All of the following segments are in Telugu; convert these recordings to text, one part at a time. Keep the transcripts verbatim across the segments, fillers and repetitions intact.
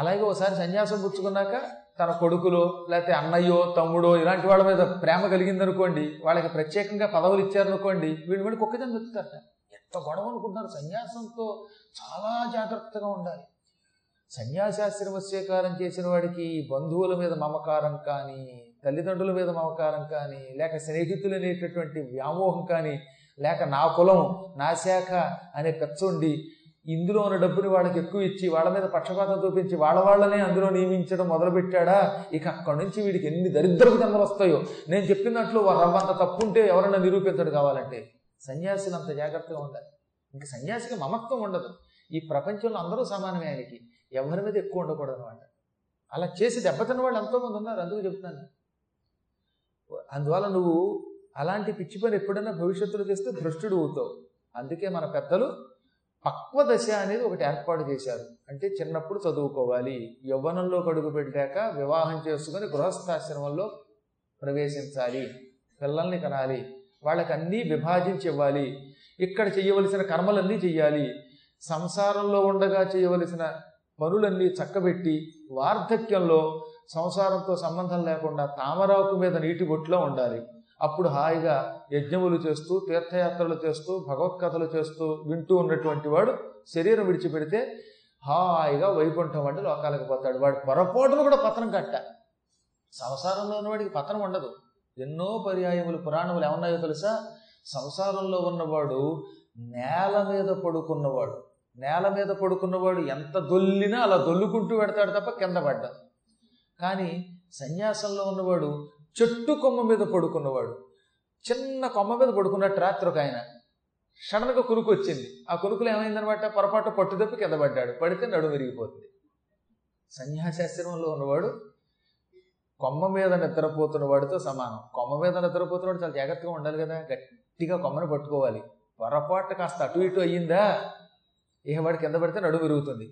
అలాగే ఒకసారి సన్యాసం పుచ్చుకున్నాక తన కొడుకులో లేకపోతే అన్నయ్యో తమ్ముడో ఇలాంటి వాళ్ళ మీద ప్రేమ కలిగిందనుకోండి, వాళ్ళకి ప్రత్యేకంగా పదవులు ఇచ్చారనుకోండి, వీళ్ళు వీళ్ళు కుక్కదని వెతుకుతారట. ఎంత గొడవ అనుకుంటున్నారు. సన్యాసంతో చాలా జాగ్రత్తగా ఉండాలి. సన్యాసాశ్రమస్య కాలం చేసిన వాడికి బంధువుల మీద మమకారం కానీ, తల్లిదండ్రుల మీద మమకారం కానీ, లేక స్నేహితులు అనేటటువంటి వ్యామోహం కానీ, లేక నా కులం నా శాఖ అనే పెచ్చుండి ఇందులో ఉన్న డబ్బుని వాళ్ళకి ఎక్కువ ఇచ్చి వాళ్ళ మీద పక్షపాతం చూపించి వాళ్ళ వాళ్ళనే అందులో నియమించడం మొదలుపెట్టాడా, ఇక అక్కడి నుంచి వీడికి ఎన్ని దరిద్రపు జన్మలు వస్తాయో. నేను చెప్పినట్లు రవ్వంత తప్పు ఉంటే ఎవరైనా నిరూపించడు. కావాలంటే సన్యాసులు అంత జాగ్రత్తగా ఉండాలి. ఇంకా సన్యాసికి మమత్వం ఉండదు. ఈ ప్రపంచంలో అందరూ సమానమే. ఆయనకి ఎవరి మీద ఎక్కువ ఉండకూడదు అనమాట. అలా చేసి దెబ్బతిన్న వాళ్ళు ఎంతోమంది ఉన్నారు. అందుకు చెప్తాను. అందువల్ల నువ్వు అలాంటి పిచ్చి పని ఎప్పుడైనా భవిష్యత్తులో చేస్తే భ్రష్టుడు అవుతావు. అందుకే మన పెద్దలు పక్వ దశ అనేది ఒకటి ఏర్పాటు చేశారు. అంటే చిన్నప్పుడు చదువుకోవాలి, యవ్వనంలో అడుగు పెట్టాక వివాహం చేసుకుని గృహస్థాశ్రమంలో ప్రవేశించాలి, పిల్లల్ని కనాలి, వాళ్ళకి అన్నీ విభాజించి ఇవ్వాలి, ఇక్కడ చేయవలసిన కర్మలన్నీ చెయ్యాలి, సంసారంలో ఉండగా చేయవలసిన పనులన్నీ చక్కబెట్టి వార్ధక్యంలో సంసారంతో సంబంధం లేకుండా తామరాకు మీద నీటి బొట్టులో ఉండాలి. అప్పుడు హాయిగా యజ్ఞములు చేస్తూ తీర్థయాత్రలు చేస్తూ భగవత్కథలు చేస్తూ వింటూ ఉన్నటువంటి వాడు శరీరం విడిచిపెడితే హాయిగా వైకుంఠం వంటి లోకాలకు పోతాడు. వాడు పొరపాటును కూడా పత్రం కట్ట. సంసారంలో ఉన్నవాడికి పత్రం ఉండదు. ఎన్నో పర్యాయములు పురాణములు ఏమన్నాయో తెలుసా? సంసారంలో ఉన్నవాడు నేల మీద పడుకున్నవాడు. నేల మీద పడుకున్నవాడు ఎంత దొల్లినా అలా దొల్లుకుంటూ పెడతాడు తప్ప కింద పడ్డా. కానీ సన్యాసంలో ఉన్నవాడు చెట్టు కొమ్మ మీద పడుకున్నవాడు. చిన్న కొమ్మ మీద పడుకున్నట్టు రాత్రి ఒక ఆయన సడన్గా కునుకు వచ్చింది. ఆ కునుకులు ఏమైందనమాట, పొరపాటు పట్టు తప్పి కింద పడ్డాడు. పడితే నడుము విరిగిపోతుంది. సన్యాసాశ్రమంలో ఉన్నవాడు కొమ్మ మీద నిద్రపోతున్న వాడితో సమానం. కొమ్మ మీద నిద్రపోతున్నవాడు చాలా జాగ్రత్తగా ఉండాలి కదా, గట్టిగా కొమ్మను పట్టుకోవాలి. పొరపాటు కాస్త అటు ఇటు అయ్యిందా ఇక వాడు కింద పడితే నడుము విరుగుతుంది.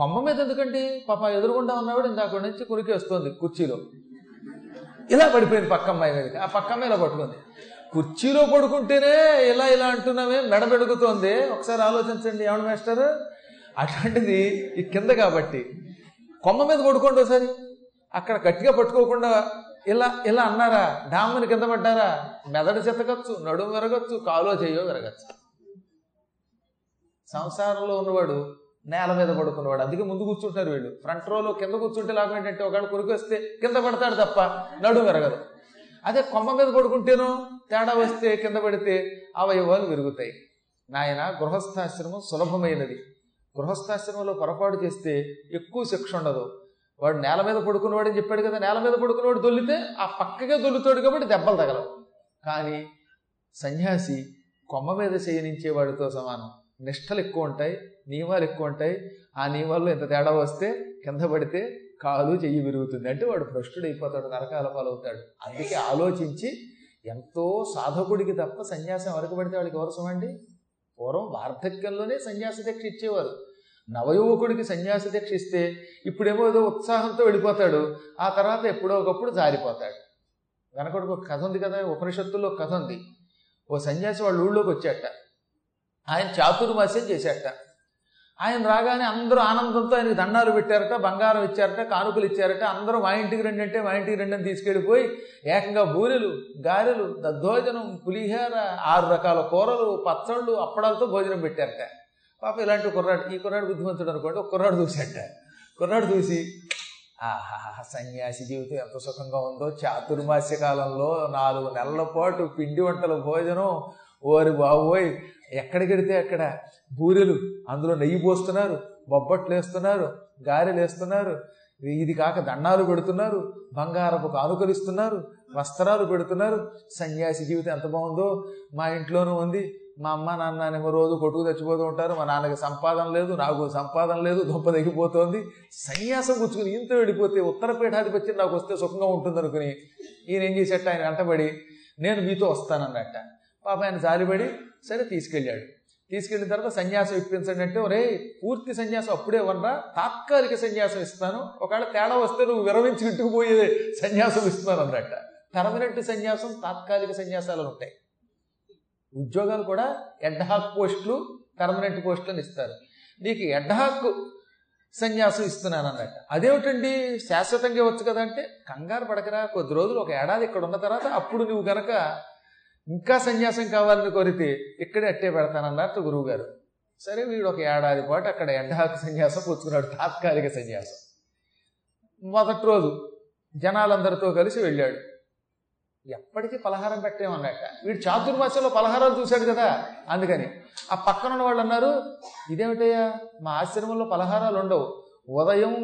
కొమ్మ మీద ఎందుకండి, పాప ఎదురుగుండా ఉన్నవాడు ఇందాక నుంచి కునికి వస్తుంది కుర్చీలో, ఇలా పడిపోయింది పక్క అమ్మాయి మీదకి. ఆ పక్క అమ్మాయి ఇలా పట్టుకుంది. కుర్చీలో పడుకుంటేనే ఇలా ఇలా అంటున్నామే, మెడబెడుగుతోంది. ఒకసారి ఆలోచించండి ఏమన్నా మేస్టారు. అటువంటిది ఈ కింద కాబట్టి కొమ్మ మీద పడుకోండి. ఒకసారి అక్కడ గట్టిగా పట్టుకోకుండా ఇలా ఇలా అన్నారా, డామ్మని కింద పడ్డారా, మెదడు చెతకచ్చు, నడుము విరగచ్చు, కాలో చేయో విరగచ్చు. సంసారంలో ఉన్నవాడు నేల మీద పడుకున్నవాడు. అందుకే ముందు కూర్చుంటారు వీళ్ళు. ఫ్రంట్ రోలో కింద కూర్చుంటే లాభం ఏంటంటే ఒకవేళ కొరికి వస్తే కింద పడతాడు తప్ప నడుము విరగదు. అదే కొమ్మ మీద పడుకుంటేనో తేడా వస్తే కింద పడితే అవయవాలు విరుగుతాయి. నాయన గృహస్థాశ్రమం సులభమైనది. గృహస్థాశ్రమంలో పొరపాటు చేస్తే ఎక్కువ శిక్ష ఉండదు. వాడు నేల మీద పడుకున్నవాడు అని చెప్పాడు కదా, నేల మీద పడుకున్నవాడు దొల్లితే ఆ పక్కగా దొల్లుతాడు కాబట్టి దెబ్బలు తగలవు. కానీ సన్యాసి కొమ్మ మీద చేయనించేవాడితో సమానం. నిష్టలు ఎక్కువ ఉంటాయి, నియమాలు ఎక్కువ ఉంటాయి. ఆ నియమాల్లో ఎంత తేడా వస్తే కింద పడితే కాలు చెయ్యి విరుగుతుంది. అంటే వాడు భ్రష్టుడు అయిపోతాడు, నరకాల పాలవుతాడు. అందుకే ఆలోచించి ఎంతో సాధకుడికి తప్ప సన్యాసం వరకు పడితే వాళ్ళకి ఎవరసమండి. పూర్వం వార్ధక్యంలోనే సన్యాస దీక్ష ఇచ్చేవారు. నవయువకుడికి సన్యాస దీక్ష ఇస్తే ఇప్పుడేమో ఏదో ఉత్సాహంతో వెళ్ళిపోతాడు, ఆ తర్వాత ఎప్పుడో ఒకప్పుడు జారిపోతాడు. వెనకడికి ఒక కథ ఉంది కదా, ఉపనిషత్తుల్లో కథ ఉంది. ఓ సన్యాసి వాళ్ళ ఊళ్ళోకి వచ్చాట. ఆయన చాతుర్మాస్యం చేశాట. ఆయన రాగానే అందరూ ఆనందంతో ఆయనకు దండాలు పెట్టారట, బంగారం ఇచ్చారట, కానుకలు ఇచ్చారట. అందరూ మా ఇంటికి రండి అంటే మా ఇంటికి రండి అని తీసుకెళ్ళిపోయి ఏకంగా బూరెలు, గారెలు, దద్దోజనం, పులిహోర, ఆరు రకాల కూరలు, పచ్చళ్ళు, అప్పడాలతో భోజనం పెట్టారట. పాప ఇలాంటి కుర్రాడు, ఈ కుర్రాడు బుద్ధిమంతుడు అనుకోండి, ఒక కుర్రాడు చూశాట. కుర్రాడు చూసి ఆహాహా సన్యాసి జీవితం ఎంత సుఖంగా ఉందో, చాతుర్మాస్య కాలంలో నాలుగు నెలల పాటు పిండి వంటల భోజనం, ఓరి బాబోయ్ ఎక్కడికెడితే అక్కడ బూరెలు, అందులో నెయ్యి పోస్తున్నారు, బొబ్బట్లు వేస్తున్నారు, గారెలు వేస్తున్నారు, ఇది కాక దండాలు పెడుతున్నారు, బంగారపు కానుకలు ఇస్తున్నారు, వస్త్రాలు పెడుతున్నారు. సన్యాసి జీవితం ఎంత బాగుందో, మా ఇంట్లోనూ ఉంది, మా అమ్మ నాన్ననేమో రోజు కొట్టుకు తెచ్చిపోతూ ఉంటారు, మా నాన్నకి సంపాదన లేదు, నాకు సంపాదన లేదు, దుంప తగ్గిపోతుంది. సన్యాసం పుచ్చుకుని ఇంత వెళ్ళిపోతే ఉత్తర పీఠాధిపత్యం నాకు వస్తే సుఖంగా ఉంటుంది అనుకుని ఈయన ఏం చేసేట, ఆయన వెంటబడి నేను మీతో వస్తానన్నట్ట. పాప ఆయన జాలిపడి సరే తీసుకెళ్ళాడు. తీసుకెళ్ళిన తర్వాత సన్యాసం ఇప్పించండి అంటే, ఒరే పూర్తి సన్యాసం అప్పుడే వనరా, తాత్కాలిక సన్యాసం ఇస్తాను, ఒకవేళ తేడా వస్తే నువ్వు విరమించి ఇంటికిపోయే సన్యాసం ఇస్తున్నాను అన్నట్ట. పర్మనెంట్ సన్యాసం, తాత్కాలిక సన్యాసాలు ఉంటాయి. ఉద్యోగాలు కూడా ఎడ్హాక్ పోస్టులు, పర్మనెంట్ పోస్టులను ఇస్తారు. నీకు ఎడ్హాక్ సన్యాసం ఇస్తున్నాను అన్నట్ట. అదేమిటండి శాశ్వతంగా ఇవ్వచ్చు కదా అంటే, కంగారు పడకరా, కొద్ది రోజులు ఒక ఏడాది ఇక్కడ ఉన్న తర్వాత అప్పుడు నువ్వు గనక ఇంకా సన్యాసం కావాలని కోరితే ఇక్కడే అట్టే పెడతానన్నారు గురువు గారు. సరే, వీడు ఒక ఏడాది పాటు అక్కడ ఎండాకు సన్యాసం పుచ్చుకున్నాడు, తాత్కాలిక సన్యాసం. మొదటి రోజు జనాలందరితో కలిసి వెళ్ళాడు. ఎప్పటికీ పలహారం పెట్టేమన్నట్ట. వీడు చాతుర్మాస్యంలో పలహారాలు చూశాడు కదా, అందుకని ఆ పక్కన ఉన్న వాళ్ళు అన్నారు, ఇదేమిటయ్యా మా ఆశ్రమంలో పలహారాలు ఉండవు, ఉదయం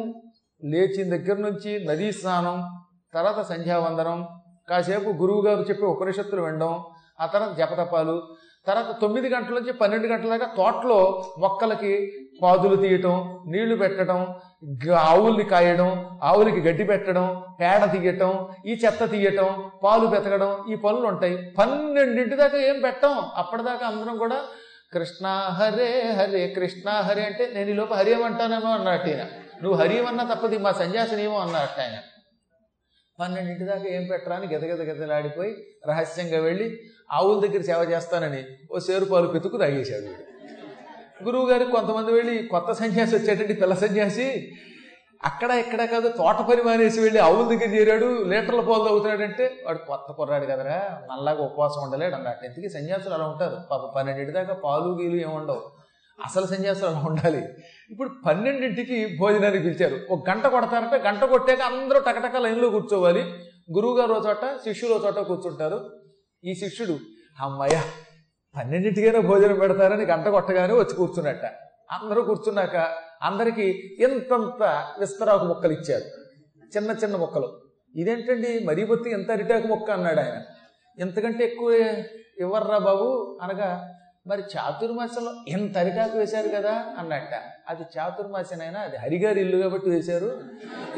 లేచిన దగ్గర నుంచి నదీ స్నానం, తర్వాత సంధ్యావందనం, కాసేపు గురువు గారు చెప్పి ఉపనిషత్తులు వినడం, ఆ తర్వాత జపతపాలు, తర్వాత తొమ్మిది గంటల నుంచి పన్నెండు గంటల దాకా తోటలో మొక్కలకి పాదులు తీయటం, నీళ్లు పెట్టడం, ఆవుల్ని కాయడం, ఆవులకి గడ్డి పెట్టడం, పేడ తీయటం, ఈ చెత్త తీయటం, పాలు పెతకడం, ఈ పనులు ఉంటాయి. పన్నెండింటి దాకా ఏం పెట్టాం. అప్పటిదాకా అందరం కూడా కృష్ణ హరే హరే కృష్ణ హరే అంటే, నేను ఈ లోప హరి ఏమంటానేమో అన్నట్టు ఆయన, నువ్వు హరి అన్నా తప్పది మా సన్యాసిని ఏమో అన్నట్టు ఆయన. పన్నెండింటి దాకా ఏం పెట్టరా అని గెదగెద గెదలాడిపోయి రహస్యంగా వెళ్ళి ఆవుల దగ్గర సేవ చేస్తానని ఓ సేరు పాలు పెతుకు తాగేశాడు. గురువు గారికి కొంతమంది వెళ్ళి, కొత్త సన్యాసి వచ్చేటంటే పిల్ల సన్యాసి అక్కడ ఎక్కడ కాదు, తోట పని మానేసి వెళ్ళి ఆవుల దగ్గర చేరాడు, లీటర్ల పాలు తాగుతున్నాడంటే వాడు కొత్త కుర్రాడు కదరా, మళ్ళాగా ఉపవాసం ఉండలేడు అన్నట్టు. ఎందుకు సన్యాసులు అలా ఉంటారు పాప, పన్నెండింటి దాకా పాలు గీలు ఏముండవు, అసలు సన్యాసులు అలా ఉండాలి. ఇప్పుడు పన్నెండింటికి భోజనానికి పిలిచారు, ఒక గంట కొడతారంటే గంట కొట్టాక అందరూ టకటక లైన్లో కూర్చోవాలి. గురువు గారు చోట, శిష్యులు చోట కూర్చుంటారు. ఈ శిష్యుడు అమ్మయ్య పన్నెండింటికైనా భోజనం పెడతారని గంట కొట్టగానే వచ్చి కూర్చున్నట్ట. అందరూ కూర్చున్నాక అందరికీ ఎంతంత విస్తరాకు మొక్కలు ఇచ్చారు, చిన్న చిన్న మొక్కలు. ఇదేంటండి మరీ బొత్తి ఎంత అరిటాకు మొక్క అన్నాడు ఆయన. ఎంతకంటే ఎక్కువ ఇవ్వర్రా బాబు అనగా, మరి చాతుర్మాసంలో ఎంత అరిటాకు వేశారు కదా అన్నట్ట. అది చాతుర్మాసనైనా అది హరిగారి ఇల్లు కాబట్టి వేశారు,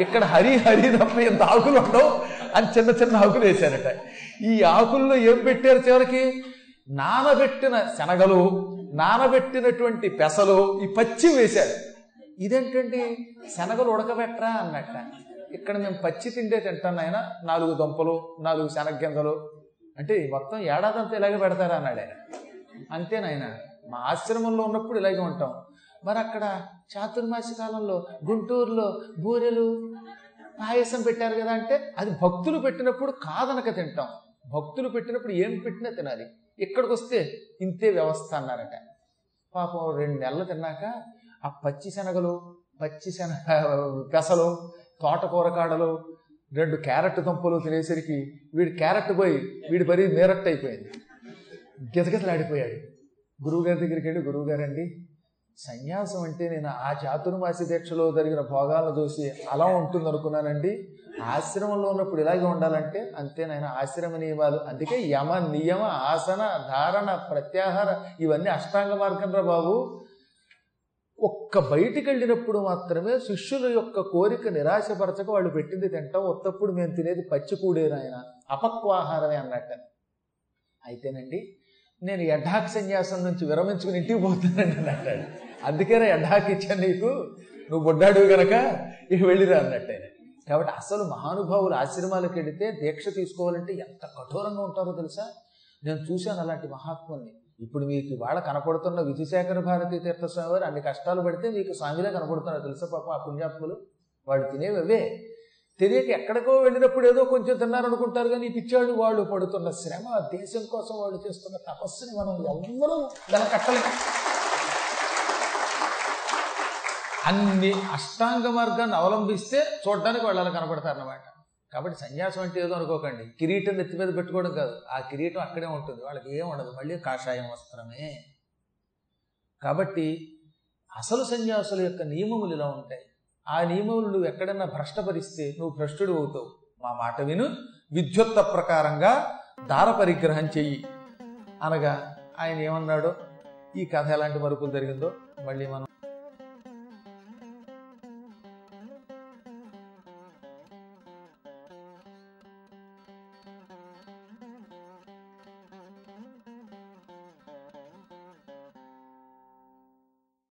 ఇక్కడ హరి హరి తప్ప ఎంత ఆకులు ఉండవు అని చిన్న చిన్న ఆకులు వేశారట. ఈ ఆకుల్లో ఏం పెట్టారు, చివరికి నానబెట్టిన శనగలు, నానబెట్టినటువంటి పెసలు, ఈ పచ్చి వేశారు. ఇదేంటండి శనగలు ఉడకబెట్టరా అన్నట్ట. ఇక్కడ మేము పచ్చి తిండే తింటాను ఆయన, నాలుగు దొంపలు నాలుగు శనగగింజలు అంటే మొత్తం ఏడాదంతా ఇలాగే పెడతారా అన్నాడు ఆయన. అంతేనాయనా, మా ఆశ్రమంలో ఉన్నప్పుడు ఇలాగే ఉంటాం, మరి అక్కడ చాతుర్మాసి కాలంలో గుంటూరులో బూరెలు పాయసం పెట్టారు కదా అంటే అది భక్తులు పెట్టినప్పుడు కాదనక తింటాం, భక్తులు పెట్టినప్పుడు ఏం పెట్టినా తినాలి, ఇక్కడికి వస్తే ఇంతే వ్యవస్థ అన్నారట. పాపం రెండు నెలలు తిన్నాక ఆ పచ్చి శనగలు, పచ్చి శనగ పెసలు, తోటకూర కాడలు, రెండు క్యారెట్ దుంపలు తినేసరికి వీడి క్యారెట్ పోయి వీడి బరీ నేరట్ అయిపోయింది, గితగితలాడిపోయాడు. గురువుగారి దగ్గరికి వెళ్ళి, గురువుగారండి సన్యాసం అంటే నేను ఆ చాతుర్మాసి దీక్షలో జరిగిన భోగాలను చూసి అలా ఉంటుంది అనుకున్నానండి, ఆశ్రమంలో ఉన్నప్పుడు ఇలాగే ఉండాలంటే అంతేనైనా ఆశ్రమ నియమాలు, అందుకే యమ నియమ ఆసన ధారణ ప్రత్యాహార ఇవన్నీ అష్టాంగ మార్గం రా బాబు. ఒక్క బయటికి వెళ్ళినప్పుడు మాత్రమే శిష్యుల యొక్క కోరిక నిరాశపరచక వాళ్ళు పెట్టింది తింటాం, ఒత్తప్పుడు మేము తినేది పచ్చికూడేనాయన, అపక్వాహారమే అన్నట్ట. అయితేనండి నేను ఎడ్డాక్ సన్యాసం నుంచి విరమించుకుని ఇంటికి పోతానండి అన్నట్టాడు. అందుకేనా ఎడ్డాక్ ఇచ్చాను నీకు, నువ్వు బొడ్డాడు కనుక ఇక వెళ్ళిరా అన్నట్టు ఆయన. కాబట్టి అసలు మహానుభావులు ఆశ్రమాలకు వెళితే దీక్ష తీసుకోవాలంటే ఎంత కఠోరంగా ఉంటారో తెలుసా. నేను చూశాను అలాంటి మహాత్ముల్ని. ఇప్పుడు మీకు వాళ్ళ కనపడుతున్న విజయశేఖర భారతీ తీర్థస్వామి వారు అన్ని కష్టాలు పడితే మీకు స్వామిలా కనపడుతున్నారు తెలుసా. పాప ఆ పుణ్యాత్ములు వాళ్ళు తినేవి అవే, తెలియక ఎక్కడికో వెళ్ళినప్పుడు ఏదో కొంచెం తిన్నారనుకుంటారు, కానీ పిచ్చాడు వాళ్ళు పడుతున్న శ్రమ, దేశం కోసం వాళ్ళు చేస్తున్న తపస్సుని మనం ఎవ్వరూ వెనకట్టలేము. అన్ని అష్టాంగ మార్గాన్ని అవలంబిస్తే చూడడానికి వాళ్ళు అలా కనపడతారన్నమాట. కాబట్టి సన్యాసం అంటే ఏదో అనుకోకండి, కిరీటం నెత్తి మీద పెట్టుకోవడం కాదు, ఆ కిరీటం అక్కడే ఉంటుంది, వాళ్ళకి ఏం ఉండదు, మళ్ళీ కాషాయం వస్త్రమే. కాబట్టి అసలు సన్యాసుల యొక్క నియమములు ఇలా ఉంటాయి. ఆ నియమములు నువ్వు ఎక్కడన్నా భ్రష్టపరిస్తే నువ్వు భ్రష్టుడు అవుతావు. మా మాట విను, విద్యుత్త ప్రకారంగా దార పరిగ్రహం చెయ్యి అనగా ఆయన ఏమన్నాడో, ఈ కథ ఎలాంటి మరుపులు జరిగిందో మళ్ళీ మనం